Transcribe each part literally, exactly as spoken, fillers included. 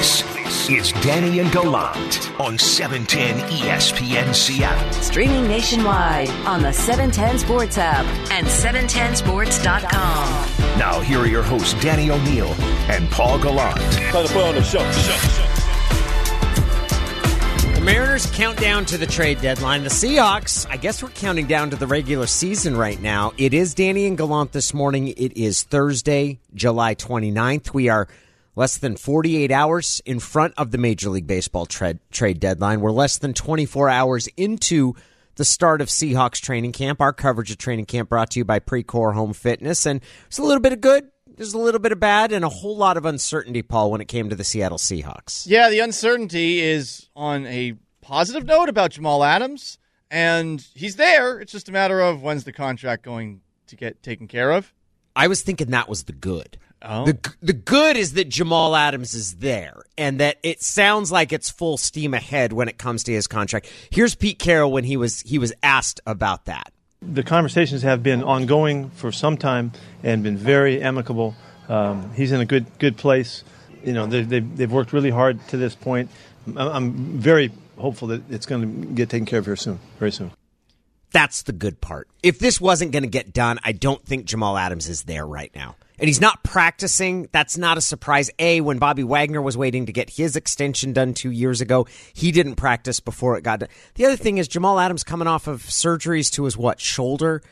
This is Danny and Gallant on seven ten E S P N Seattle. Streaming nationwide on the seven ten Sports app and seven ten sports dot com. Now here are your hosts, Danny O'Neil and Paul Gallant. Try to put on the show, show, show. The Mariners count down to the trade deadline. The Seahawks, I guess we're counting down to the regular season right now. It is Danny and Gallant this morning. It is Thursday, July twenty-ninth. We are less than forty-eight hours in front of the Major League Baseball trade, trade deadline. We're less than twenty-four hours into the start of Seahawks training camp. Our coverage of training camp brought to you by Precor Home Fitness. And it's a little bit of good, there's a little bit of bad, and a whole lot of uncertainty, Paul, when it came to the Seattle Seahawks. Yeah, the uncertainty is on a positive note about Jamal Adams, and he's there. It's just a matter of when's the contract going to get taken care of. I was thinking that was the good. Oh. The the good is that Jamal Adams is there and that it sounds like it's full steam ahead when it comes to his contract. Here's Pete Carroll when he was he was asked about that. The conversations have been ongoing for some time and been very amicable. Um, he's in a good good place. You know, they they've, they've worked really hard to this point. I'm very hopeful that it's going to get taken care of here soon, very soon. That's the good part. If this wasn't going to get done, I don't think Jamal Adams is there right now. And he's not practicing. That's not a surprise. A, when Bobby Wagner was waiting to get his extension done two years ago, he didn't practice before it got done. The other thing is Jamal Adams coming off of surgeries to his, what, shoulder,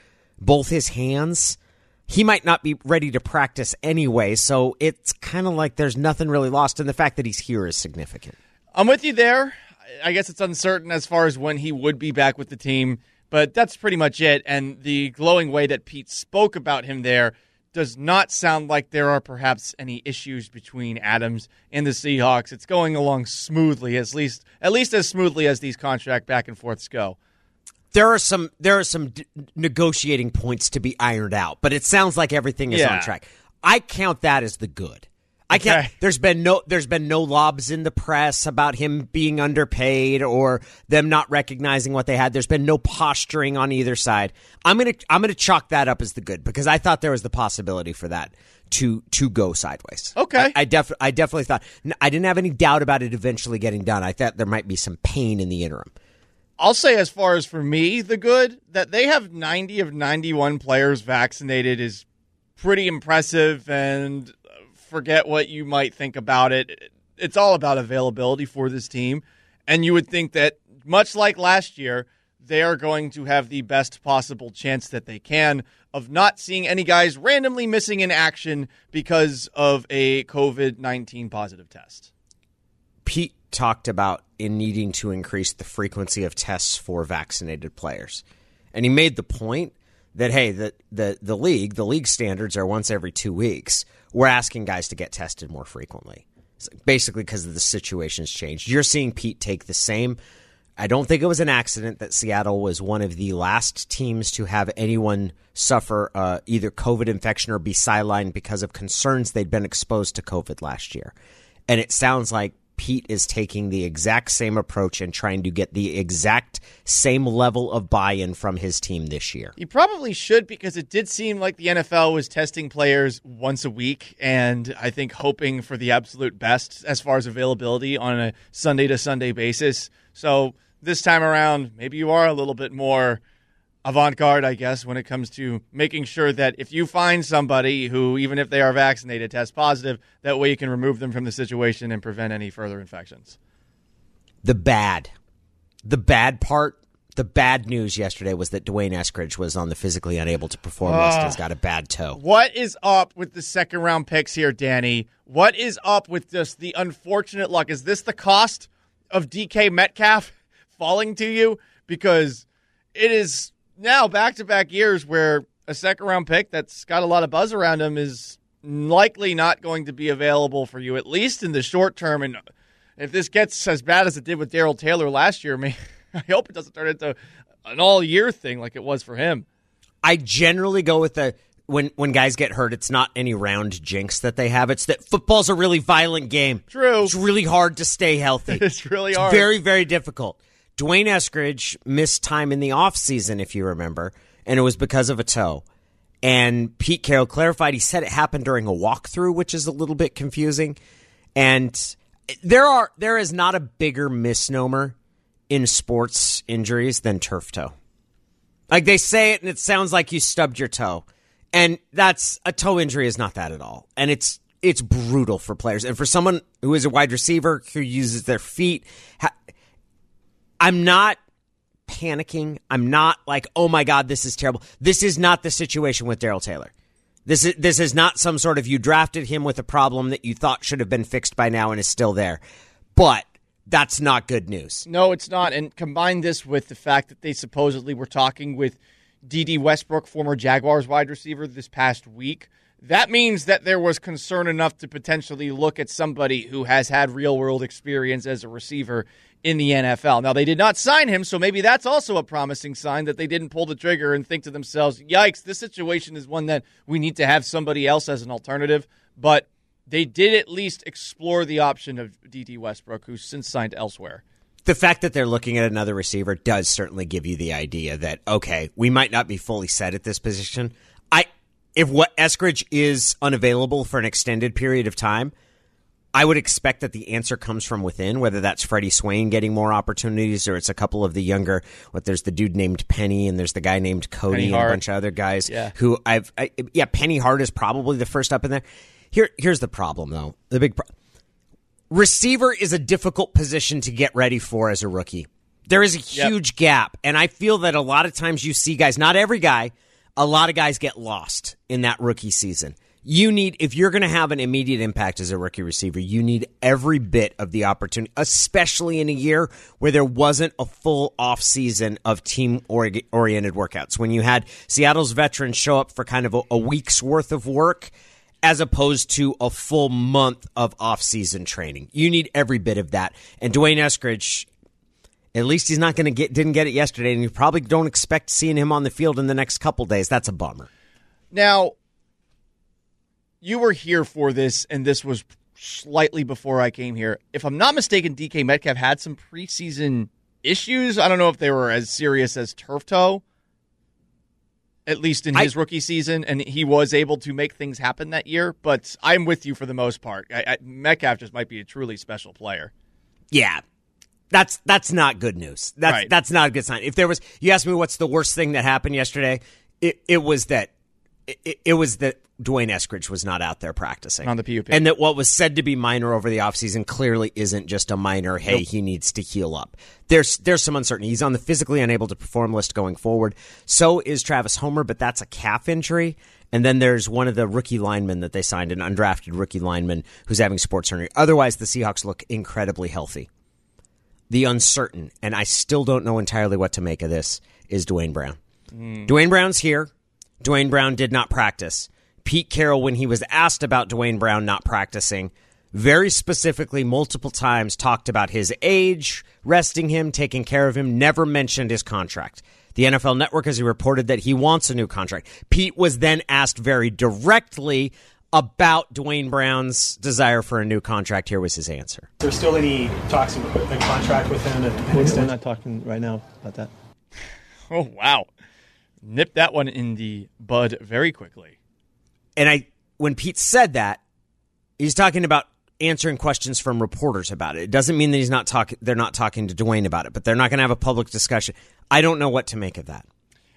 both his hands. He might not be ready to practice anyway, so it's kind of like there's nothing really lost, and the fact that he's here is significant. I'm with you there. I guess it's uncertain as far as when he would be back with the team, but that's pretty much it. And the glowing way that Pete spoke about him there does not sound like there are perhaps any issues between Adams and the Seahawks. It's going along smoothly, at least at least as smoothly as these contract back and forths go. There are some there are some d- negotiating points to be ironed out, but it sounds like everything is yeah. on track. I count that as the good. I can't. Okay. There's been no. There's been no lobs in the press about him being underpaid or them not recognizing what they had. There's been no posturing on either side. I'm gonna. I'm gonna chalk that up as the good because I thought there was the possibility for that to to go sideways. Okay. I, I def. I definitely thought. I didn't have any doubt about it eventually getting done. I thought there might be some pain in the interim. I'll say, as far as for me, the good that they have ninety of ninety-one players vaccinated is pretty impressive and. Forget what you might think about it. It's all about availability for this team. And you would think that, much like last year, they are going to have the best possible chance that they can of not seeing any guys randomly missing in action because of a covid nineteen positive test. Pete talked about in needing to increase the frequency of tests for vaccinated players. And he made the point that, hey, the, the, the league, the league standards are once every two weeks. We're asking guys to get tested more frequently, it's basically because of the situation's changed. You're seeing Pete take the same. I don't think it was an accident that Seattle was one of the last teams to have anyone suffer uh, either COVID infection or be sidelined because of concerns they'd been exposed to COVID last year. And it sounds like Pete is taking the exact same approach and trying to get the exact same level of buy-in from his team this year. You probably should, because it did seem like the N F L was testing players once a week and I think hoping for the absolute best as far as availability on a Sunday to Sunday basis. So this time around, maybe you are a little bit more avant-garde, I guess, when it comes to making sure that if you find somebody who, even if they are vaccinated, tests positive, that way you can remove them from the situation and prevent any further infections. The bad. The bad part, the bad news yesterday was that D'Wayne Eskridge was on the physically unable to perform uh, list. He's got a bad toe. What is up with the second-round picks here, Danny? What is up with just the unfortunate luck? Is this the cost of D K Metcalf falling to you? Because it is... Now, back-to-back years where a second-round pick that's got a lot of buzz around him is likely not going to be available for you, at least in the short term. And if this gets as bad as it did with Darrell Taylor last year, I, mean, I hope it doesn't turn into an all-year thing like it was for him. I generally go with the when, when guys get hurt, it's not any round jinx that they have. It's that football's a really violent game. True. It's really hard to stay healthy. It's really hard. It's very, very difficult. Duane Eskridge missed time in the offseason, if you remember, and it was because of a toe. And Pete Carroll clarified, he said it happened during a walkthrough, which is a little bit confusing. And there are there is not a bigger misnomer in sports injuries than turf toe. Like, they say it and it sounds like you stubbed your toe. And that's a toe injury is not that at all. And it's it's brutal for players. And for someone who is a wide receiver who uses their feet, ha- I'm not panicking. I'm not like, oh my God, this is terrible. This is not the situation with Darrell Taylor. This is this is not some sort of you drafted him with a problem that you thought should have been fixed by now and is still there. But that's not good news. No, it's not. And combine this with the fact that they supposedly were talking with D D. Westbrook, former Jaguars wide receiver, this past week. That means that there was concern enough to potentially look at somebody who has had real-world experience as a receiver in the N F L. Now, they did not sign him, so maybe that's also a promising sign that they didn't pull the trigger and think to themselves, yikes, this situation is one that we need to have somebody else as an alternative. But they did at least explore the option of D D. Westbrook, who's since signed elsewhere. The fact that they're looking at another receiver does certainly give you the idea that, okay, we might not be fully set at this position. I, if what Eskridge is unavailable for an extended period of time, I would expect that the answer comes from within, whether that's Freddie Swain getting more opportunities or it's a couple of the younger, what there's the dude named Penny and there's the guy named Cody and a bunch of other guys yeah. who I've, I, yeah, Penny Hart is probably the first up in there. Here, here's the problem though. The big problem. Receiver is a difficult position to get ready for as a rookie. There is a huge yep. gap, and I feel that a lot of times you see guys, not every guy, a lot of guys get lost in that rookie season. You need, if you're going to have an immediate impact as a rookie receiver, you need every bit of the opportunity, especially in a year where there wasn't a full offseason of team-oriented workouts. When you had Seattle's veterans show up for kind of a, a week's worth of work, as opposed to a full month of off-season training. You need every bit of that. And Duane Eskridge, at least he's not going to get didn't get it yesterday, and you probably don't expect seeing him on the field in the next couple days. That's a bummer. Now, you were here for this, and this was slightly before I came here. If I'm not mistaken, D K Metcalf had some preseason issues. I don't know if they were as serious as turf toe, at least in his I, rookie season, and he was able to make things happen that year. But I'm with you for the most part. I, I, Metcalf just might be a truly special player. Yeah, that's that's not good news. That's right. That's not a good sign. If there was, you asked me what's the worst thing that happened yesterday. It it was that it, it was that Duane Eskridge was not out there practicing on the P U P, and that what was said to be minor over the offseason clearly isn't just a minor. Hey, nope. He needs to heal up. There's there's some uncertainty. He's on the physically unable to perform list going forward. So is Travis Homer, but that's a calf injury. And then there's one of the rookie linemen that they signed, an undrafted rookie lineman who's having sports surgery. Otherwise, the Seahawks look incredibly healthy. The uncertain, and I still don't know entirely what to make of this, is Duane Brown. Mm. Duane Brown's here. Duane Brown did not practice. Pete Carroll, when he was asked about Duane Brown not practicing, very specifically multiple times talked about his age, resting him, taking care of him, never mentioned his contract. The N F L Network has reported that he wants a new contract. Pete was then asked very directly about Duane Brown's desire for a new contract. Here was his answer. There's still any talks of a contract with him? We're not talking right now about that. Oh, wow. Nip that one in the bud very quickly. And I, when Pete said that, he's talking about answering questions from reporters about it. It doesn't mean that he's not talking. They're not talking to Duane about it, but they're not going to have a public discussion. I don't know what to make of that.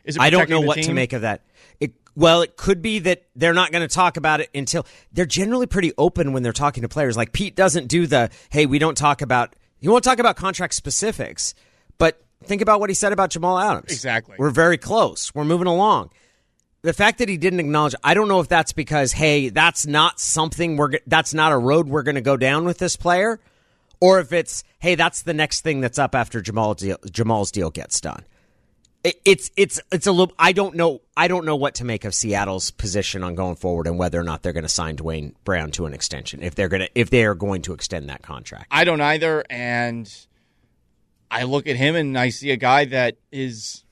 Is it I don't know what team? to make of that. It, well, it could be that they're not going to talk about it until they're generally pretty open when they're talking to players. Like Pete doesn't do the hey, we don't talk about. He won't talk about contract specifics, but think about what he said about Jamal Adams. Exactly, we're very close. We're moving along. The fact that he didn't acknowledge, I don't know if that's because, hey, that's not something we're, that's not a road we're going to go down with this player, or if it's, hey, that's the next thing that's up after Jamal deal, Jamal's deal gets done. It, it's it's it's a little. I don't know. I don't know what to make of Seattle's position on going forward and whether or not they're going to sign Duane Brown to an extension. If they're going to, if they are going to extend that contract, I don't either. And I look at him and I see a guy that is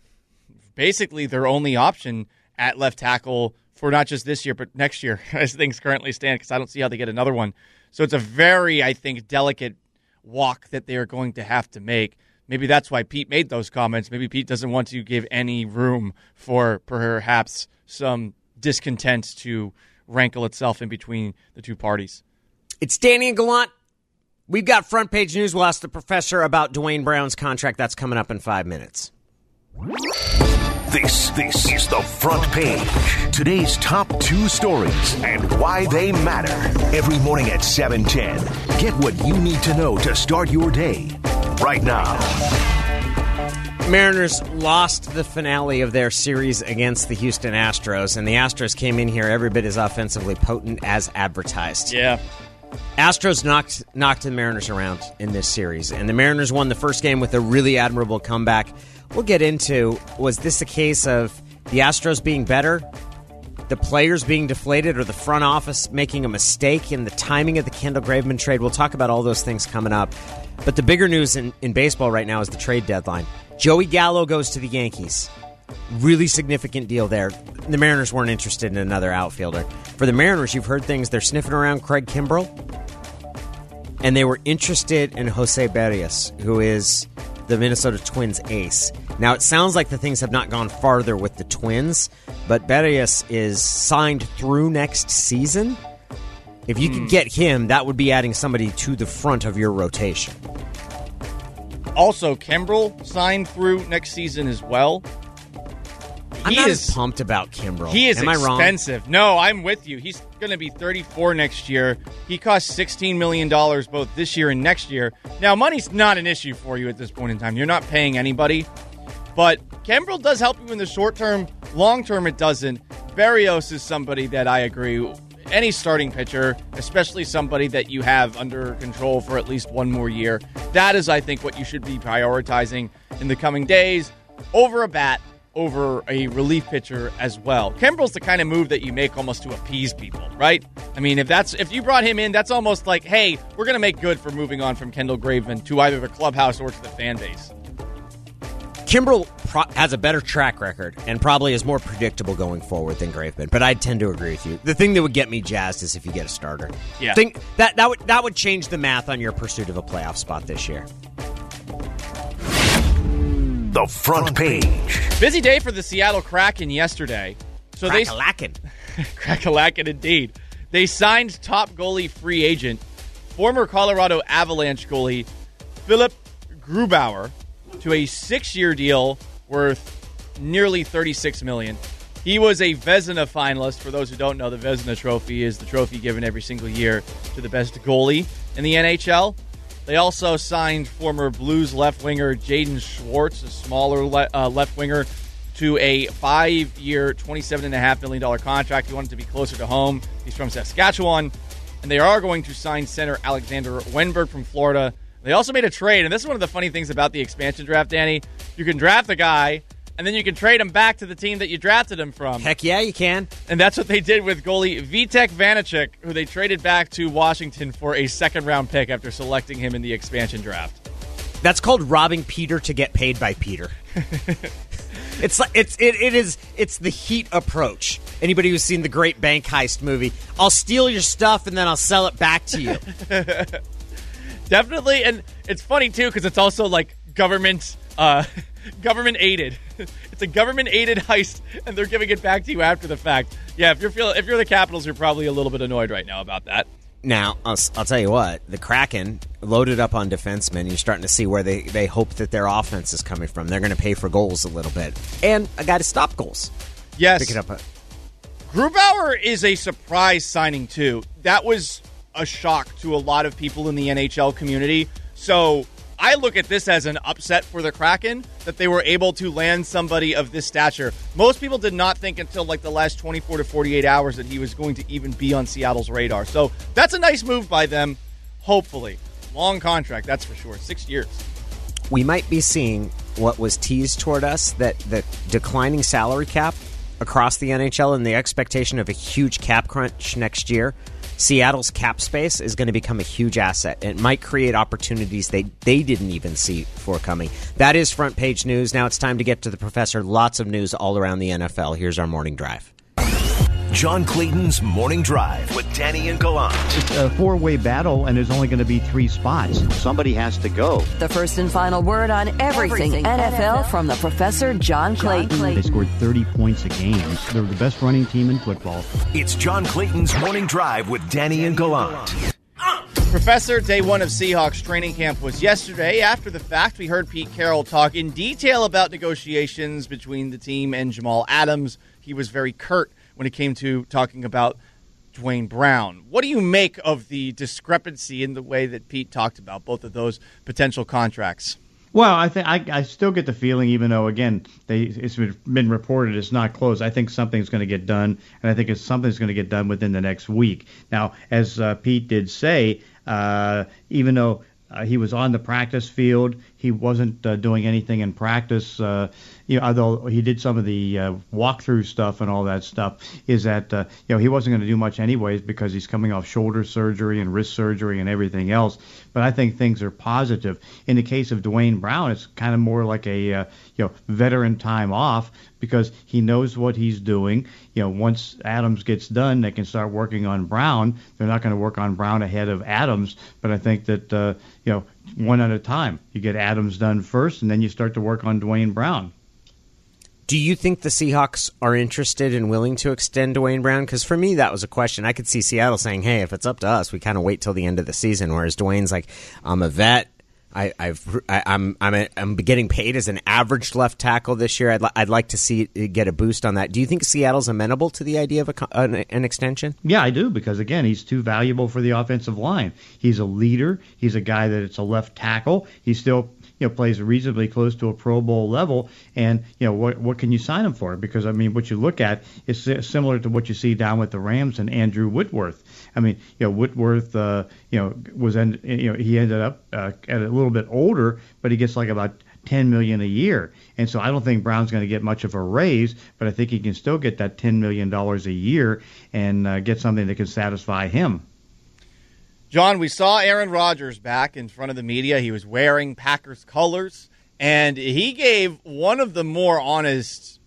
basically their only option at left tackle for not just this year, but next year as things currently stand, because I don't see how they get another one. So it's a very, I think, delicate walk that they are going to have to make. Maybe that's why Pete made those comments. Maybe Pete doesn't want to give any room for perhaps some discontent to rankle itself in between the two parties. It's Danny and Gallant. We've got front page news. We'll ask the professor about Duane Brown's contract. That's coming up in five minutes. This, this is the front page. Today's top two stories and why they matter. Every morning at seven ten, get what you need to know to start your day right now. Mariners lost the finale of their series against the Houston Astros, and the Astros came in here every bit as offensively potent as advertised. Yeah. Astros knocked knocked the Mariners around in this series, and the Mariners won the first game with a really admirable comeback. We'll get into, was this a case of the Astros being better, the players being deflated, or the front office making a mistake in the timing of the Kendall Graveman trade? We'll talk about all those things coming up. But the bigger news in, in baseball right now is the trade deadline. Joey Gallo goes to the Yankees. Really significant deal there. The Mariners weren't interested in another outfielder. For the Mariners, you've heard things. They're sniffing around Craig Kimbrel, and they were interested in Jose Berrios, who is the Minnesota Twins ace. Now, it sounds like the things have not gone farther with the Twins, but Berrios is signed through next season. If you mm. could get him, that would be adding somebody to the front of your rotation. Also, Kimbrel signed through next season as well. I'm he not is, as pumped about Kimbrel. He is Am expensive. I wrong? No, I'm with you. He's going to be thirty-four next year. He costs sixteen million dollars both this year and next year. Now, money's not an issue for you at this point in time. You're not paying anybody. But Kimbrel does help you in the short term. Long term, it doesn't. Berrios is somebody that I agree. Any starting pitcher, especially somebody that you have under control for at least one more year, that is, I think, what you should be prioritizing in the coming days over a bat. Over a relief pitcher as well. Kimbrel's the kind of move that you make almost to appease people, right? I mean, if that's if you brought him in, that's almost like, hey, we're going to make good for moving on from Kendall Graveman to either the clubhouse or to the fan base. Kimbrel pro- has a better track record and probably is more predictable going forward than Graveman, but I tend to agree with you. The thing that would get me jazzed is if you get a starter. Yeah, think that that would that would change the math on your pursuit of a playoff spot this year. The front page. Busy day for the Seattle Kraken yesterday. So Crack-a-lackin'. They Crack-a-lackin' indeed. They signed top goalie free agent, former Colorado Avalanche goalie Philip Grubauer, to a six-year deal worth nearly thirty-six million dollars. He was a Vezina finalist. For those who don't know, the Vezina trophy is the trophy given every single year to the best goalie in the N H L. They also signed former Blues left winger Jaden Schwartz, a smaller le- uh, left winger, to a five-year, twenty-seven point five million dollars contract. He wanted to be closer to home. He's from Saskatchewan. And they are going to sign center Alexander Wenberg from Florida. They also made a trade, and this is one of the funny things about the expansion draft, Danny. You can draft a guy, and then you can trade him back to the team that you drafted him from. Heck yeah, you can. And that's what they did with goalie Vitek Vanacek, who they traded back to Washington for a second-round pick after selecting him in the expansion draft. That's called robbing Peter to get paid by Peter. it's like, it's it, it is it's the Heat approach. Anybody who's seen the Great Bank Heist movie, I'll steal your stuff and then I'll sell it back to you. Definitely, and it's funny too because it's also like government. Uh, Government aided. It's a government aided heist, and they're giving it back to you after the fact. Yeah, if you're feel, if you're the Capitals, you're probably a little bit annoyed right now about that. Now, I'll, I'll tell you what, the Kraken loaded up on defensemen. You're starting to see where they, they hope that their offense is coming from. They're going to pay for goals a little bit, and a guy to stop goals. Yes, pick it up. A- Grubauer is a surprise signing too. That was a shock to a lot of people in the N H L community. So. I look at this as an upset for the Kraken that they were able to land somebody of this stature. Most people did not think until like the last twenty-four to forty-eight hours that he was going to even be on Seattle's radar. So that's a nice move by them, hopefully. Long contract, that's for sure. Six years. We might be seeing what was teased toward us, that the declining salary cap across the N H L and the expectation of a huge cap crunch next year. Seattle's cap space is going to become a huge asset. It might create opportunities they, they didn't even see forthcoming. That is front page news. Now it's time to get to the professor. Lots of news all around the N F L. Here's our morning drive. John Clayton's Morning Drive with Danny and Gallant. It's a four-way battle, and there's only going to be three spots. Somebody has to go. The first and final word on everything, everything N F L, N F L from the professor, John Clayton. John Clayton. They scored thirty points a game. They're the best running team in football. It's John Clayton's Morning Drive with Danny and Gallant. Uh. Professor, day one of Seahawks training camp was yesterday. After the fact, we heard Pete Carroll talk in detail about negotiations between the team and Jamal Adams. He was very curt when it came to talking about Duane Brown. What do you make of the discrepancy in the way that Pete talked about both of those potential contracts? Well, I think I still get the feeling, even though, again, they, it's been reported it's not closed, I think something's going to get done, and I think it's something's going to get done within the next week. Now, as uh, Pete did say, uh, even though uh, he was on the practice field, he wasn't uh, doing anything in practice, uh, you know, although he did some of the uh, walkthrough stuff and all that stuff, is that uh, you know, he wasn't going to do much anyways because he's coming off shoulder surgery and wrist surgery and everything else. But I think things are positive. In the case of Duane Brown, it's kind of more like a uh, you know, veteran time off because he knows what he's doing. You know, once Adams gets done, they can start working on Brown. They're not going to work on Brown ahead of Adams, but I think that uh, you know, one at a time. You get Adams done first, and then you start to work on Duane Brown. Do you think the Seahawks are interested and willing to extend Duane Brown? Because for me, that was a question. I could see Seattle saying, hey, if it's up to us, we kind of wait till the end of the season, whereas Dwayne's like, I'm a vet. I, I've, I, I'm I'm a, I'm getting paid as an average left tackle this year. I'd li- I'd like to see get a boost on that. Do you think Seattle's amenable to the idea of a, an, an extension? Yeah, I do, because again, he's too valuable for the offensive line. He's a leader. He's a guy that it's a left tackle. He still, you know, plays reasonably close to a Pro Bowl level. And you know, what what can you sign him for? Because I mean, what you look at is similar to what you see down with the Rams and Andrew Whitworth. I mean, you know, Whitworth, uh, you know, was end, you know, he ended up uh, at a little bit older, but he gets like about ten million dollars a year. And so I don't think Brown's going to get much of a raise, but I think he can still get that ten million dollars a year and uh, get something that can satisfy him. John, we saw Aaron Rodgers back in front of the media. He was wearing Packers colors, and he gave one of the more honest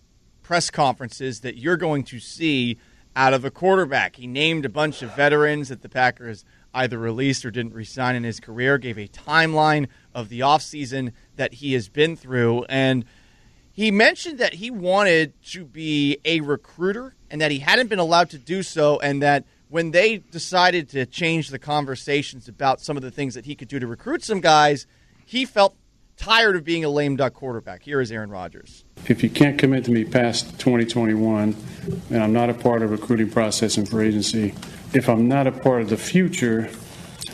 press conferences that you're going to see out of a quarterback. He named a bunch of veterans that the Packers either released or didn't re-sign in his career, gave a timeline of the offseason that he has been through, and he mentioned that he wanted to be a recruiter and that he hadn't been allowed to do so, and that when they decided to change the conversations about some of the things that he could do to recruit some guys, he felt tired of being a lame duck quarterback. Here is Aaron Rodgers. If you can't commit to me past twenty twenty-one, and I'm not a part of recruiting process and free agency, if I'm not a part of the future,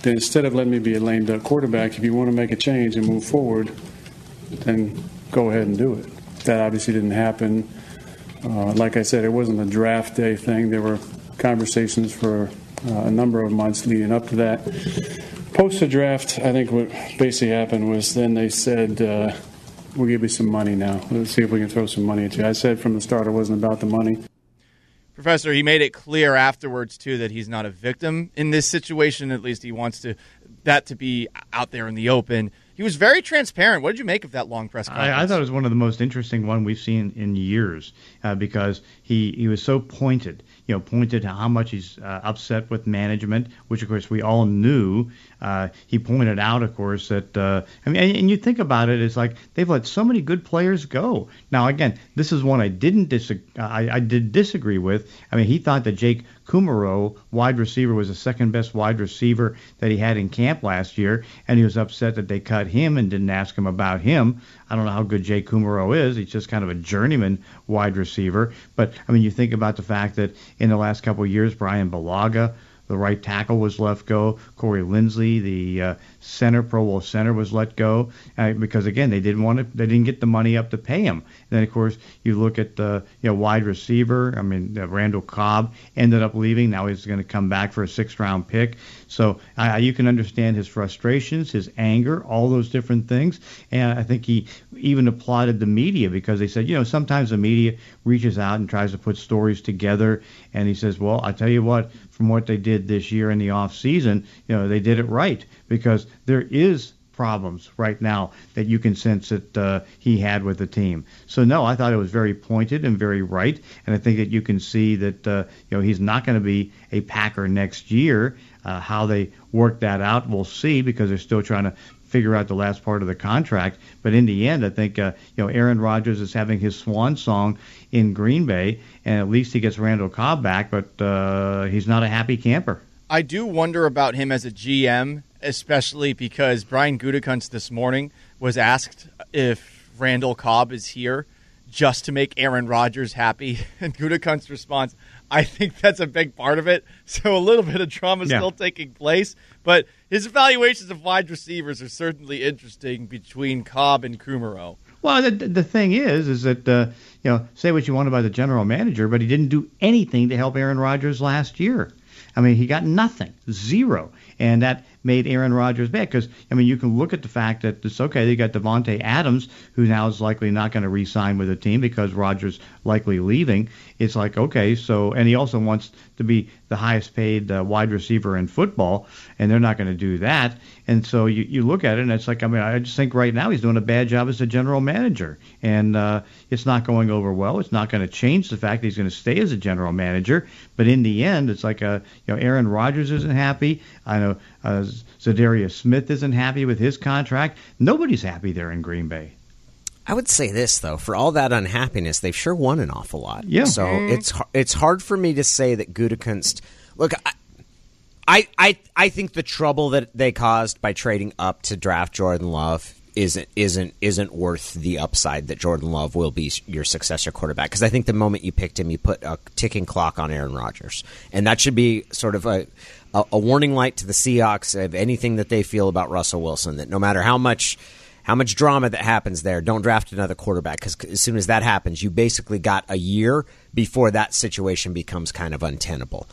then instead of letting me be a lame duck quarterback, if you want to make a change and move forward, then go ahead and do it. That obviously didn't happen. Uh, like I said, it wasn't a draft day thing. There were conversations for uh, a number of months leading up to that. Post the draft, I think what basically happened was then they said, uh, we'll give you some money now. Let's see if we can throw some money at you. I said from the start it wasn't about the money. Professor, he made it clear afterwards, too, that he's not a victim in this situation. At least he wants to that to be out there in the open. He was very transparent. What did you make of that long press conference? I, I thought it was one of the most interesting one we've seen in years uh, because he, he was so pointed. You know, pointed to how much he's uh, upset with management, which, of course, we all knew. Uh, he pointed out, of course, that, uh, I mean, and, and you think about it, it's like they've let so many good players go. Now, again, this is one I didn't disagree, I, I did disagree with. I mean, he thought that Jake Kumerow, wide receiver, was the second best wide receiver that he had in camp last year, and he was upset that they cut him and didn't ask him about him. I don't know how good Jake Kumerow is. He's just kind of a journeyman wide receiver. But, I mean, you think about the fact that in the last couple of years, Brian Balaga, the right tackle, was let go. Corey Lindsey, the uh, center, Pro Bowl center, was let go uh, because, again, they didn't want to, they didn't get the money up to pay him. And then, of course, you look at the you know, wide receiver. I mean, uh, Randall Cobb ended up leaving. Now he's going to come back for a sixth round pick. So uh, you can understand his frustrations, his anger, all those different things. And I think he even applauded the media because they said, you know, sometimes the media reaches out and tries to put stories together. And he says, well, I tell you what, from what they did this year in the off season, you know, they did it right because there is problems right now that you can sense that uh, he had with the team. So, no, I thought it was very pointed and very right. And I think that you can see that, uh, you know, he's not going to be a Packer next year. Uh, how they work that out, we'll see, because they're still trying to figure out the last part of the contract. But in the end, I think uh, you know, Aaron Rodgers is having his swan song in Green Bay, and at least he gets Randall Cobb back, but uh, he's not a happy camper. I do wonder about him as a G M, especially because Brian Gutekunst this morning was asked if Randall Cobb is here just to make Aaron Rodgers happy. And Gutekunst's response, I think that's a big part of it. So a little bit of drama yeah. still taking place. But his evaluations of wide receivers are certainly interesting between Cobb and Kumerow. Well, the, the thing is, is that, uh, you know, say what you want about the general manager, but he didn't do anything to help Aaron Rodgers last year. I mean, he got nothing, zero. And that made Aaron Rodgers bad because, I mean, you can look at the fact that it's okay. They got Davante Adams, who now is likely not going to re-sign with the team because Rodgers likely leaving. It's like, okay, so, and he also wants to be the highest paid uh, wide receiver in football, and they're not going to do that. And so you, you look at it, and it's like, I mean, I just think right now he's doing a bad job as a general manager, and uh, it's not going over well. It's not going to change the fact that he's going to stay as a general manager. But in the end, it's like, a, you know, Aaron Rodgers isn't happy. I know uh, Zadarius Smith isn't happy with his contract. Nobody's happy there in Green Bay. I would say this, though. For all that unhappiness, they've sure won an awful lot. Yeah. So mm-hmm. it's it's hard for me to say that Gutekunst – look, I, I I think the trouble that they caused by trading up to draft Jordan Love isn't isn't isn't worth the upside that Jordan Love will be your successor quarterback, because I think the moment you picked him, you put a ticking clock on Aaron Rodgers. And that should be sort of a a, a warning light to the Seahawks of anything that they feel about Russell Wilson, that no matter how much – how much drama that happens there, don't draft another quarterback, because as soon as that happens, you basically got a year before that situation becomes kind of untenable.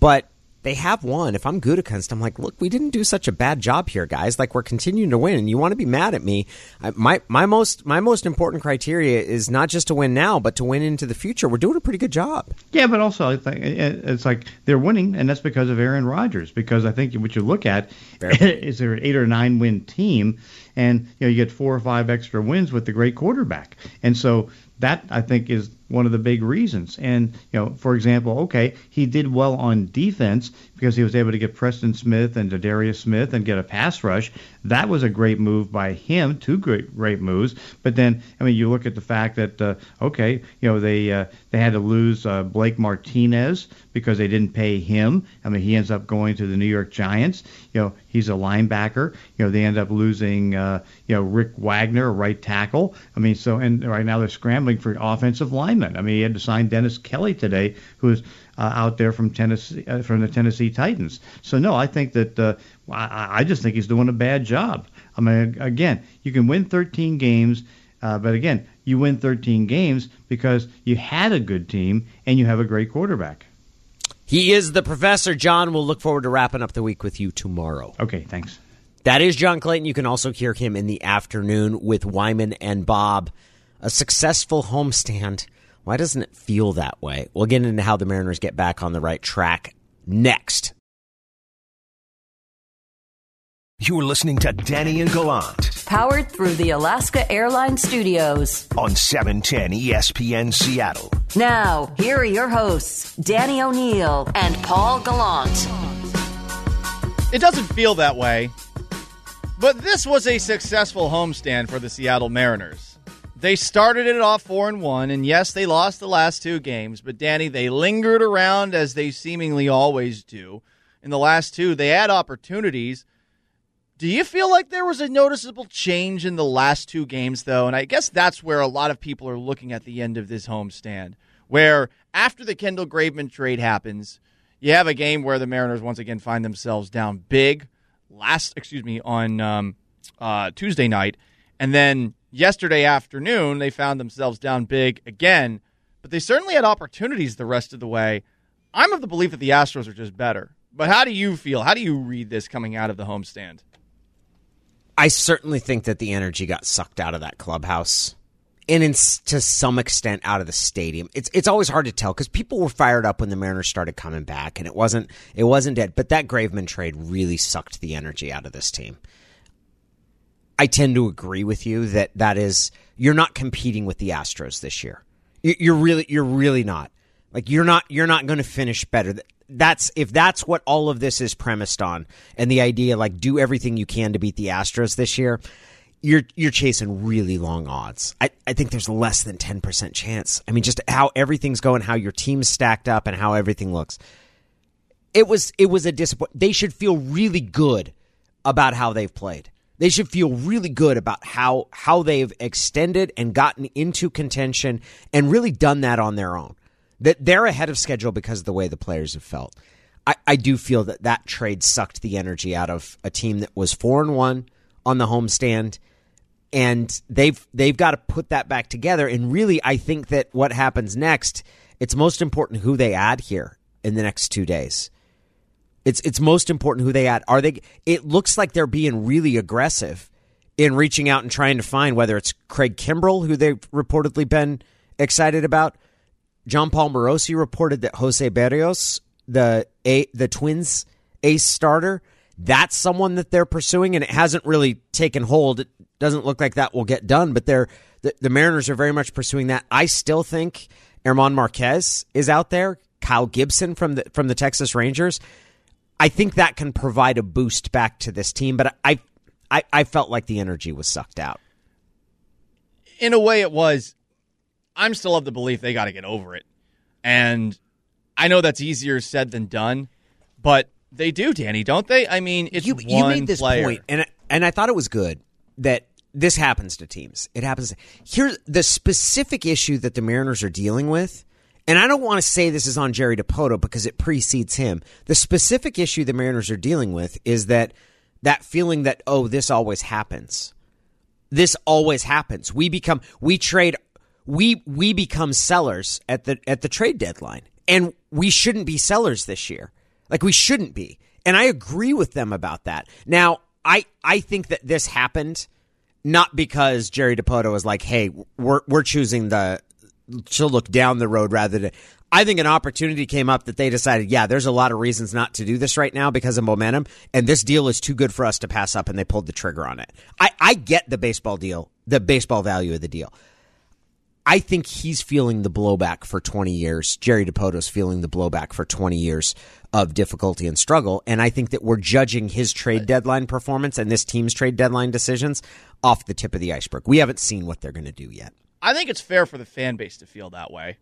But they have won. If I'm Gutekunst, I'm like, look, we didn't do such a bad job here, guys. Like, we're continuing to win, and you want to be mad at me. I, my my most my most important criteria is not just to win now, but to win into the future. We're doing a pretty good job. Yeah, but also I think it's like they're winning, and that's because of Aaron Rodgers, because I think what you look at is they're an eight- or nine-win team, and you know, you get four or five extra wins with the great quarterback. And so that, I think, is one of the big reasons. And, you know, for example, okay, he did well on defense because he was able to get Preston Smith and Zadarius Smith and get a pass rush. That was a great move by him, two great great moves. But then, I mean, you look at the fact that, uh, okay, you know, they uh, they had to lose uh, Blake Martinez because they didn't pay him. I mean, he ends up going to the New York Giants. You know, he's a linebacker. You know, they end up losing, uh, you know, Rick Wagner, right tackle. I mean, so, and right now they're scrambling for offensive linemen. I mean, he had to sign Dennis Kelly today, who is uh, out there from Tennessee, uh, from the Tennessee Titans. So, no, I think that, uh, I, I just think he's doing a bad job. I mean, again, you can win thirteen games, uh, but again, you win thirteen games because you had a good team and you have a great quarterback. He is the professor, John. We'll look forward to wrapping up the week with you tomorrow. Okay, thanks. That is John Clayton. You can also hear him in the afternoon with Wyman and Bob. A successful homestand. Why doesn't it feel that way? We'll get into how the Mariners get back on the right track next. You're listening to Danny and Gallant. Powered through the Alaska Airlines Studios. On seven ten E S P N Seattle. Now, here are your hosts, Danny O'Neil and Paul Gallant. It doesn't feel that way, but this was a successful homestand for the Seattle Mariners. They started it off four and one, and yes, they lost the last two games, but Danny, they lingered around as they seemingly always do. In the last two, they had opportunities. Do you feel like there was a noticeable change in the last two games, though? And I guess that's where a lot of people are looking at the end of this homestand, where after the Kendall Graveman trade happens, you have a game where the Mariners once again find themselves down big last, excuse me, on um, uh, Tuesday night, and then yesterday afternoon, they found themselves down big again, but they certainly had opportunities the rest of the way. I'm of the belief that the Astros are just better. But how do you feel? How do you read this coming out of the homestand? I certainly think that the energy got sucked out of that clubhouse and in, to some extent out of the stadium. It's it's always hard to tell because people were fired up when the Mariners started coming back, and it wasn't it wasn't dead. But that Graveman trade really sucked the energy out of this team. I tend to agree with you that that is, you're not competing with the Astros this year. You're really, you're really not. Like, you're not, you're not going to finish better. That's, if that's what all of this is premised on, and the idea, like, do everything you can to beat the Astros this year, you're, you're chasing really long odds. I, I think there's less than ten percent chance. I mean, just how everything's going, how your team's stacked up, and how everything looks. it was it was a disappointment. They should feel really good about how they've played. They should feel really good about how how they've extended and gotten into contention and really done that on their own. That they're ahead of schedule because of the way the players have felt. I, I do feel that that trade sucked the energy out of a team that was four and one on the homestand, and they've they've got to put that back together. And really, I think that what happens next, it's most important who they add here in the next two days. It's it's most important who they add. Are they? It looks like they're being really aggressive in reaching out and trying to find whether it's Craig Kimbrel, who they've reportedly been excited about. John Paul Morosi reported that Jose Berrios, the a, the Twins ace starter, that's someone that they're pursuing, and it hasn't really taken hold. It doesn't look like that will get done, but they're the, the Mariners are very much pursuing that. I still think Germán Márquez is out there. Kyle Gibson from the from the Texas Rangers. I think that can provide a boost back to this team, but I, I, I felt like the energy was sucked out. In a way, it was. I'm still of the belief they got to get over it, and I know that's easier said than done, but they do, Danny, don't they? I mean, it's you, one you made this player. Point, and and I thought it was good that this happens to teams. It happens to, here's the specific issue that the Mariners are dealing with. And I don't want to say this is on Jerry DePoto because it precedes him. The specific issue the Mariners are dealing with is that that feeling that, oh, this always happens. This always happens. We become we trade we we become sellers at the at the trade deadline. And we shouldn't be sellers this year. Like we shouldn't be. And I agree with them about that. Now, I I think that this happened not because Jerry DePoto was like, hey, we're we're choosing the she'll look down the road rather than. I think an opportunity came up that they decided, yeah, there's a lot of reasons not to do this right now because of momentum, and this deal is too good for us to pass up, and they pulled the trigger on it. I, I get the baseball deal, the baseball value of the deal. I think he's feeling the blowback for twenty years. Jerry DePoto's feeling the blowback for twenty years of difficulty and struggle, and I think that we're judging his trade deadline performance and this team's trade deadline decisions off the tip of the iceberg. We haven't seen what they're going to do yet. I think it's fair for the fan base to feel that way,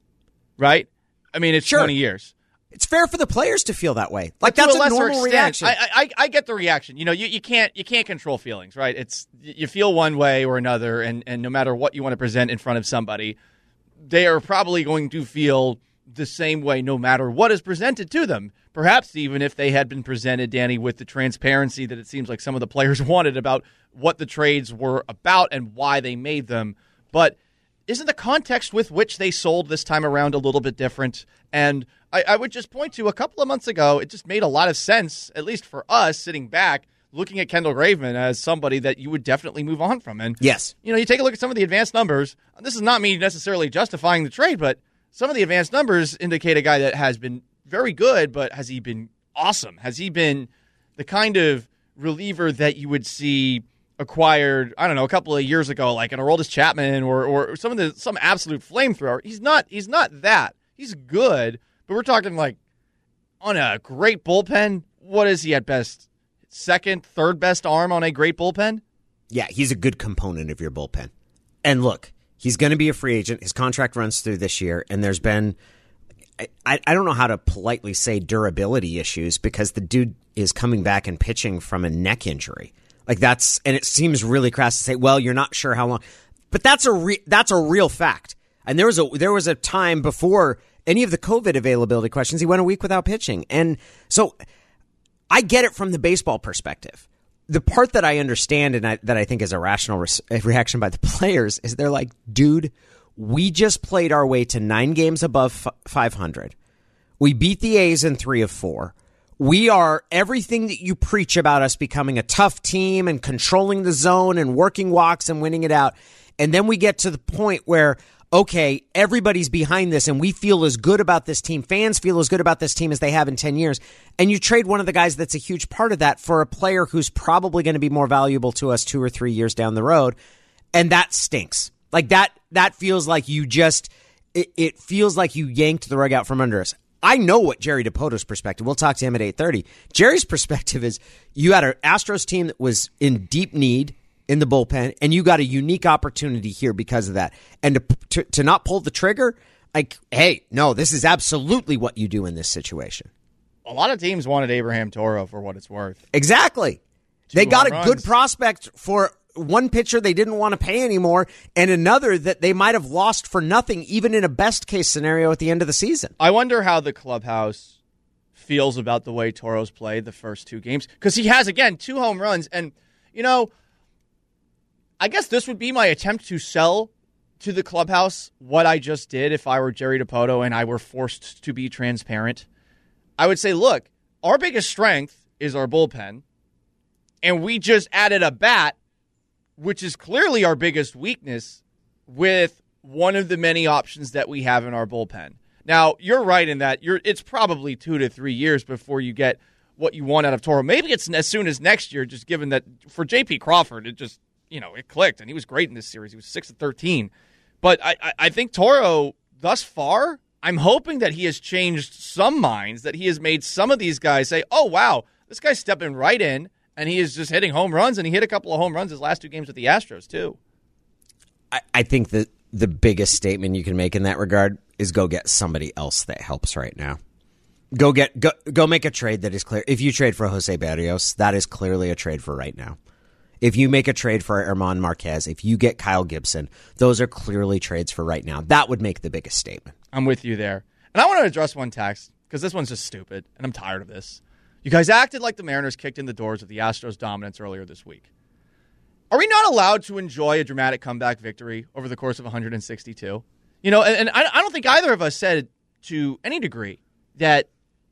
right? I mean, it's sure. twenty years. It's fair for the players to feel that way. Like, but that's a, a normal extent, reaction. I, I I get the reaction. You know, you, you can't you can't control feelings, right? It's you feel one way or another, and, and no matter what you want to present in front of somebody, they are probably going to feel the same way no matter what is presented to them. Perhaps even if they had been presented, Danny, with the transparency that it seems like some of the players wanted about what the trades were about and why they made them. But isn't the context with which they sold this time around a little bit different? And I, I would just point to a couple of months ago, it just made a lot of sense, at least for us sitting back, looking at Kendall Graveman as somebody that you would definitely move on from. And, yes, you know, you take a look at some of the advanced numbers. This is not me necessarily justifying the trade, but some of the advanced numbers indicate a guy that has been very good, but has he been awesome? Has he been the kind of reliever that you would see acquired, I don't know, a couple of years ago, like an Aroldis Chapman or or some of the some absolute flamethrower? He's not he's not that. He's good, but we're talking like on a great bullpen. What is he at best? Second, third best arm on a great bullpen? Yeah, he's a good component of your bullpen. And look, he's going to be a free agent. His contract runs through this year, and there's been I, I don't know how to politely say durability issues because the dude is coming back and pitching from a neck injury. Like that's, and it seems really crass to say, well, you're not sure how long, but that's a re, that's a real fact. And there was a there was a time before any of the COVID availability questions, he went a week without pitching, and so I get it from the baseball perspective. The part that I understand and I, that I think is a rational re- reaction by the players is they're like, dude, we just played our way to nine games above five hundred. We beat the A's in three of four. We are everything that you preach about us becoming a tough team and controlling the zone and working walks and winning it out. And then we get to the point where, okay, everybody's behind this and we feel as good about this team. Fans feel as good about this team as they have in ten years. And you trade one of the guys that's a huge part of that for a player who's probably going to be more valuable to us two or three years down the road. And that stinks. Like that, that feels like you just, it, it feels like you yanked the rug out from under us. I know what Jerry DePoto's perspective. We'll talk to him at eight thirty. Jerry's perspective is you had an Astros team that was in deep need in the bullpen, and you got a unique opportunity here because of that. And to, to, to not pull the trigger, like, hey, no, this is absolutely what you do in this situation. a lot of teams wanted Abraham Toro for what it's worth. Exactly. Two they got a runs. Good prospect for one pitcher they didn't want to pay anymore and another that they might have lost for nothing, even in a best-case scenario at the end of the season. I wonder how the clubhouse feels about the way Toro's played the first two games because he has, again, two home runs. And, you know, I guess this would be my attempt to sell to the clubhouse what I just did if I were Jerry DePoto and I were forced to be transparent. I would say, look, our biggest strength is our bullpen, and we just added a bat, which is clearly our biggest weakness, with one of the many options that we have in our bullpen. Now, you're right in that you're, it's probably two to three years before you get what you want out of Toro. Maybe it's as soon as next year, just given that for J P. Crawford, it just, you know, it clicked, and he was great in this series. He was six of thirteen. But I, I think Toro, thus far, I'm hoping that he has changed some minds, that he has made some of these guys say, oh, wow, this guy's stepping right in. And he is just hitting home runs, and he hit a couple of home runs his last two games with the Astros, too. I, I think that the biggest statement you can make in that regard is go get somebody else that helps right now. Go get go, go make a trade that is clear. If you trade for Jose Berrios, that is clearly a trade for right now. If you make a trade for Germán Márquez, if you get Kyle Gibson, those are clearly trades for right now. That would make the biggest statement. I'm with you there. And I want to address one text, because this one's just stupid, and I'm tired of this. You guys acted like the Mariners kicked in the doors of the Astros' dominance earlier this week. Are we not allowed to enjoy a dramatic comeback victory over the course of one hundred sixty-two? You know, and, and I don't think either of us said to any degree that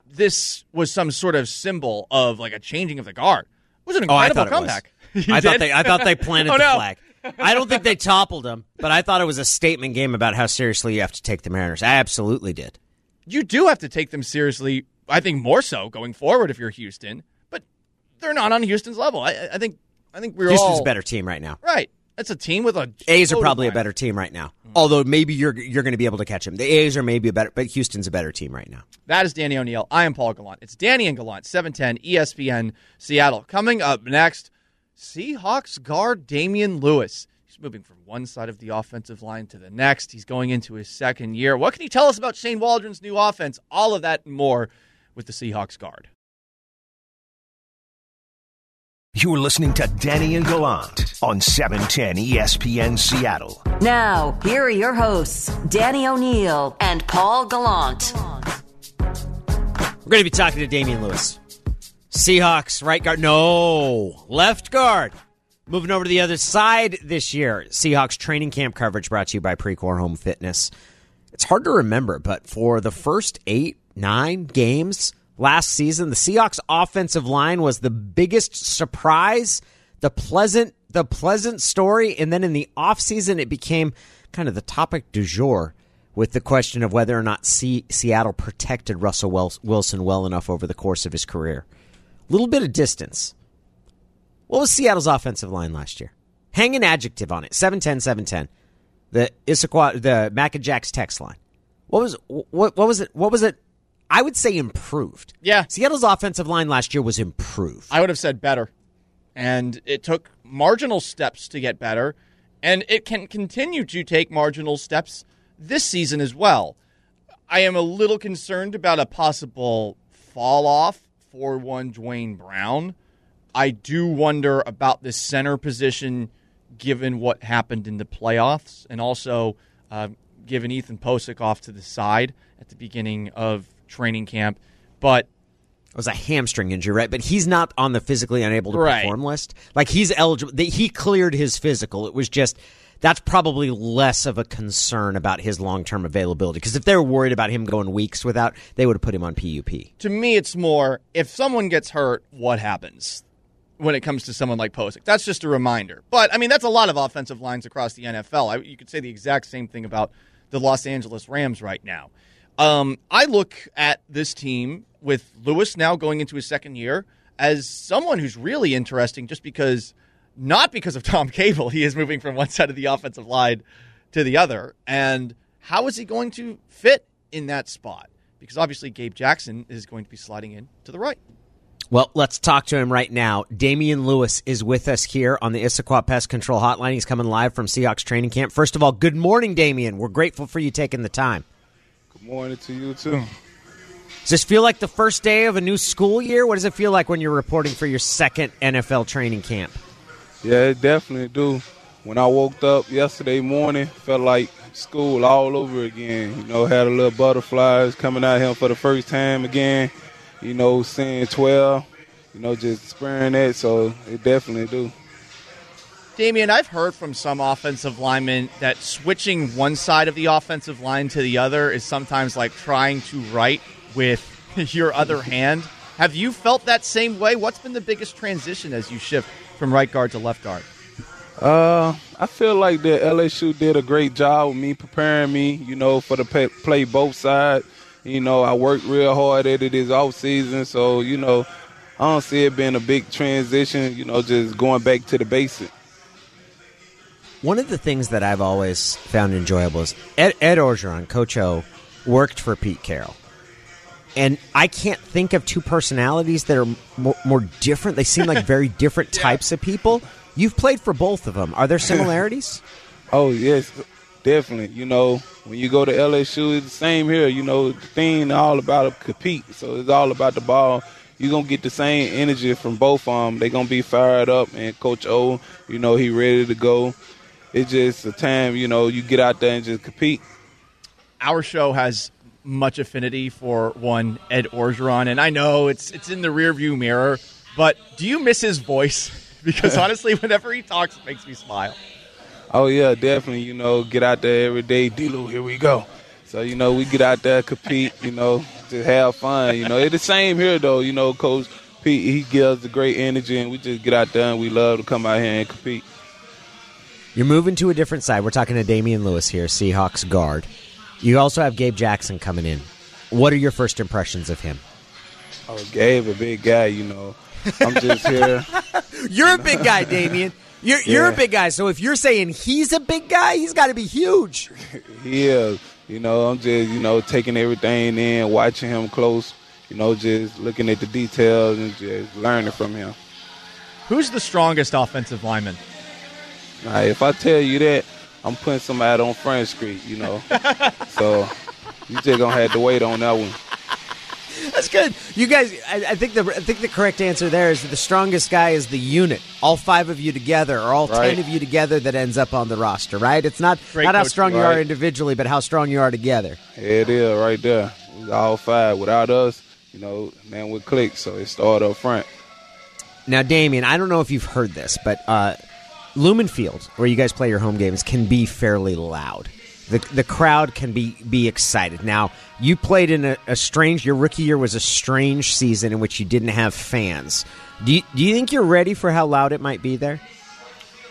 this was some sort of symbol of like a changing of the guard. It was an incredible oh, I comeback. I thought they I thought they planted oh, no. the flag. I don't think they toppled them, but I thought it was a statement game about how seriously you have to take the Mariners. I absolutely did. You do have to take them seriously. I think more so going forward if you're Houston, but they're not on Houston's level. I, I think I think we're Houston's all... a better team right now. Right. That's a team with a... A's are probably line. a better team right now, mm-hmm. although maybe you're you're going to be able to catch them. The A's are maybe a better, but Houston's a better team right now. That is Danny O'Neil. I am Paul Gallant. It's Danny and Gallant, seven ten E S P N Seattle. Coming up next, Seahawks guard Damien Lewis. He's moving from one side of the offensive line to the next. He's going into his second year. What can you tell us about Shane Waldron's new offense? All of that and more with the Seahawks guard. You're listening to Danny and Gallant on seven ten E S P N Seattle. Now, here are your hosts, Danny O'Neil and Paul Gallant. We're going to be talking to Damien Lewis. Seahawks right guard. No, left guard. Moving over to the other side this year. Seahawks training camp coverage brought to you by Precor Home Fitness. It's hard to remember, but for the first eight, nine games last season, the Seahawks offensive line was the biggest surprise, the pleasant the pleasant story, and then in the offseason it became kind of the topic du jour with the question of whether or not C- Seattle protected Russell Wilson well enough over the course of his career. A little bit of distance. What was Seattle's offensive line last year? Hang an adjective on it. seven ten, seven ten. The Issaquah, the Mac and Jack's text line. What was what what was it what was it I would say improved. Yeah. Seattle's offensive line last year was improved. I would have said better. And it took marginal steps to get better. And it can continue to take marginal steps this season as well. I am a little concerned about a possible fall off for one Duane Brown. I do wonder about this center position given what happened in the playoffs and also uh, given Ethan Posick off to the side at the beginning of training camp, but it was a hamstring injury, right? But he's not on the physically unable to right. perform list. Like he's eligible. He cleared his physical. It was just that's probably less of a concern about his long-term availability because if they were worried about him going weeks without, they would have put him on P U P. To me, it's more if someone gets hurt, what happens when it comes to someone like Posick? That's just a reminder. But I mean, that's a lot of offensive lines across the N F L. I, you could say the exact same thing about the Los Angeles Rams right now. Um, I look at this team with Lewis now going into his second year as someone who's really interesting just because, not because of Tom Cable, he is moving from one side of the offensive line to the other. And how is he going to fit in that spot? Because obviously Gabe Jackson is going to be sliding in to the right. Well, let's talk to him right now. Damien Lewis is with us here on the Issaquah Pest Control Hotline. He's coming live from Seahawks training camp. First of all, good morning, Damien. We're grateful for you taking the time. Morning to you, too. Does this feel like the first day of a new school year? What does it feel like when you're reporting for your second N F L training camp? Yeah, it definitely do. When I woke up yesterday morning, felt like school all over again. You know, had a little butterflies coming out here for the first time again. You know, seeing twelve, you know, just sparing that. So it definitely do. Damien, I've heard from some offensive linemen that switching one side of the offensive line to the other is sometimes like trying to write with your other hand. Have you felt that same way? What's been the biggest transition as you shift from right guard to left guard? Uh, I feel like the L S U did a great job with me, preparing me, you know, for the pay, play both sides. You know, I worked real hard at it this offseason, so, you know, I don't see it being a big transition, you know, just going back to the basics. One of the things that I've always found enjoyable is Ed, Ed Orgeron, Coach O, worked for Pete Carroll. And I can't think of two personalities that are more, more different. They seem like very different types of people. You've played for both of them. Are there similarities? Oh, yes, definitely. You know, when you go to L S U, it's the same here. You know, the thing all about it, compete. So it's all about the ball. You're going to get the same energy from both of them. They're going to be fired up. And Coach O, you know, he ready to go. It's just a time, you know, you get out there and just compete. Our show has much affinity for one Ed Orgeron, and I know it's it's in the rearview mirror, but do you miss his voice? Because honestly, whenever he talks, it makes me smile. Oh yeah, definitely. You know, get out there every day, D-Lo, here we go. So you know, we get out there, compete. You know, just have fun. You know, it's the same here though. You know, Coach Pete, he gives the great energy, and we just get out there and we love to come out here and compete. You're moving to a different side. We're talking to Damien Lewis here, Seahawks guard. You also have Gabe Jackson coming in. What are your first impressions of him? Oh, Gabe, a big guy, you know. I'm just here. You're a big guy, Damien. You're, yeah. you're a big guy. So if you're saying he's a big guy, he's got to be huge. He is. You know, I'm just, you know, taking everything in, watching him close, you know, just looking at the details and just learning from him. Who's the strongest offensive lineman? Now, if I tell you that, I'm putting somebody on Front Street, you know. So you just going to have to wait on that one. That's good. You guys, I, I think the I think the correct answer there is that the strongest guy is the unit. All five of you together or all right. ten of you together that ends up on the roster, right? It's not, not how strong right. you are individually, but how strong you are together. It is right there. It's all five. Without us, you know, man, we click. So it started up front. Now, Damien, I don't know if you've heard this, but uh, – Lumen Field, where you guys play your home games, can be fairly loud. The the crowd can be, be excited. Now, you played in a, a strange, your rookie year was a strange season in which you didn't have fans. Do you, do you think you're ready for how loud it might be there?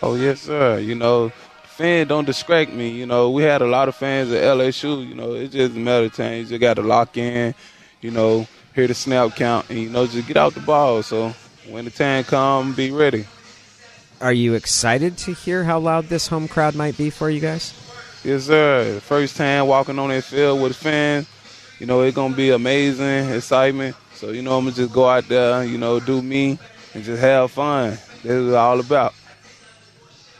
Oh, yes, sir. You know, fans don't distract me. You know, we had a lot of fans at L S U. You know, it's just a matter of time. You just got to lock in, you know, hear the snap count, and, you know, just get out the ball. So when the time comes, be ready. Are you excited to hear how loud this home crowd might be for you guys? Yes, sir. First time walking on that field with a fan, you know, it's going to be amazing, excitement. So, you know, I'm going to just go out there, you know, do me and just have fun. This is all about.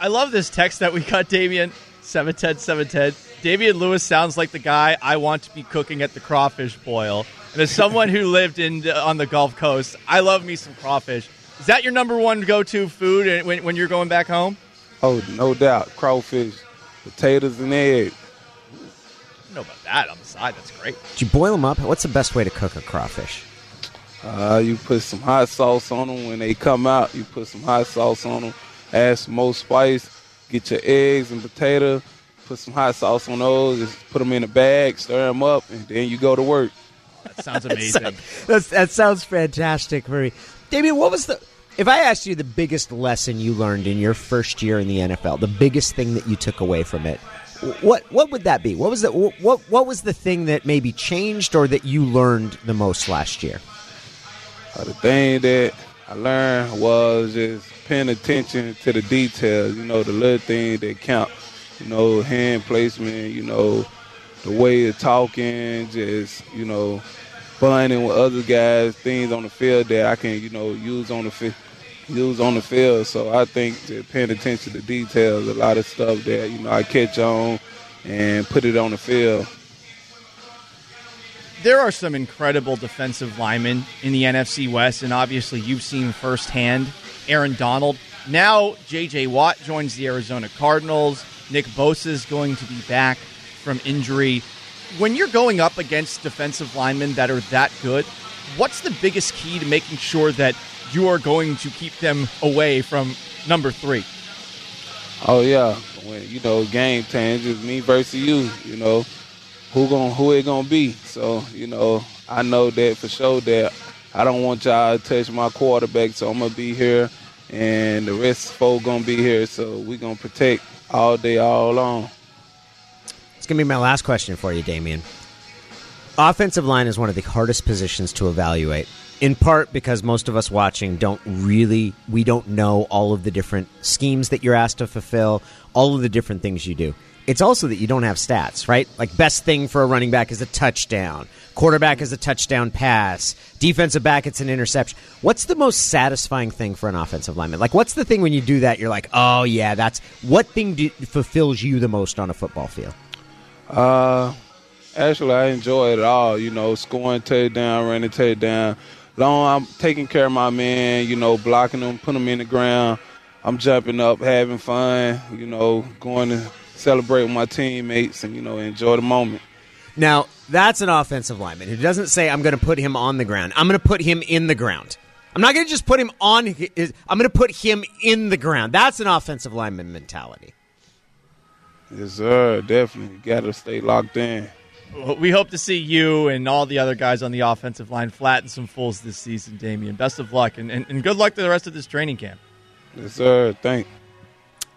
I love this text that we got, Damien. seven ten, seven ten. Damien Lewis sounds like the guy I want to be cooking at the crawfish boil. And as someone who lived in on the Gulf Coast, I love me some crawfish. Is that your number one go-to food when when you're going back home? Oh, no doubt. Crawfish, potatoes, and eggs. I don't know about that on the side. That's great. Did you boil them up? What's the best way to cook a crawfish? Uh, you put some hot sauce on them. When they come out, you put some hot sauce on them. Add some more spice. Get your eggs and potatoes. Put some hot sauce on those. Just put them in a bag, stir them up, and then you go to work. That sounds amazing. that, sounds, that sounds fantastic, Marie. Damien, what was the – if I asked you the biggest lesson you learned in your first year in the N F L, the biggest thing that you took away from it, what what would that be? What was the, what, what was the thing that maybe changed or that you learned the most last year? Uh, the thing that I learned was just paying attention to the details, you know, the little things that count, you know, hand placement, you know, the way of talking, just, you know – bonding with other guys, things on the field that I can, you know, use on the fi- use on the field. So I think that paying attention to details, a lot of stuff that, you know, I catch on and put it on the field. there are some incredible defensive linemen in the N F C West, and obviously you've seen firsthand Aaron Donald. Now J J Watt joins the Arizona Cardinals. Nick Bosa is going to be back from injury. When you're going up against defensive linemen that are that good, what's the biggest key to making sure that you are going to keep them away from number three? Oh, yeah. When, you know, game time, just me versus you, you know. Who gonna, who it going to be? So, you know, I know that for sure that I don't want y'all to touch my quarterback, so I'm going to be here, and the rest of folk going to be here, so we going to protect all day, all long. It's going to be my last question for you, Damien. Offensive line is one of the hardest positions to evaluate, in part because most of us watching don't really, we don't know all of the different schemes that you're asked to fulfill, all of the different things you do. It's also that you don't have stats, right? Like, best thing for a running back is a touchdown. Quarterback is a touchdown pass. Defensive back, it's an interception. What's the most satisfying thing for an offensive lineman? Like, what's the thing when you do that, you're like, oh, yeah, that's... What thing do, fulfills you the most on a football field? Uh, actually, I enjoy it all. You know, scoring touchdown, running touchdown. Long, I'm taking care of my man, you know, blocking them, putting them in the ground. I'm jumping up, having fun, you know, going to... celebrate with my teammates and, you know, enjoy the moment. Now, that's an offensive lineman who doesn't say, I'm going to put him on the ground. I'm going to put him in the ground. I'm not going to just put him on his, I'm going to put him in the ground. That's an offensive lineman mentality. Yes, sir. Definitely. You got to stay locked in. Well, we hope to see you and all the other guys on the offensive line flatten some fools this season, Damien. Best of luck, and, and, and good luck to the rest of this training camp. Yes, sir. Thanks.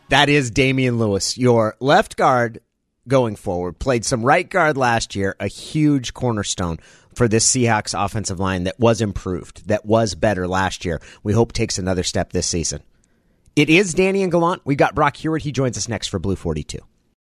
That is Damien Lewis, your left guard going forward. Played some right guard last year, a huge cornerstone for this Seahawks offensive line that was improved, that was better last year. We hope takes another step this season. It is Danny and Gallant. We've got Brock Heward. He joins us next for Blue forty-two.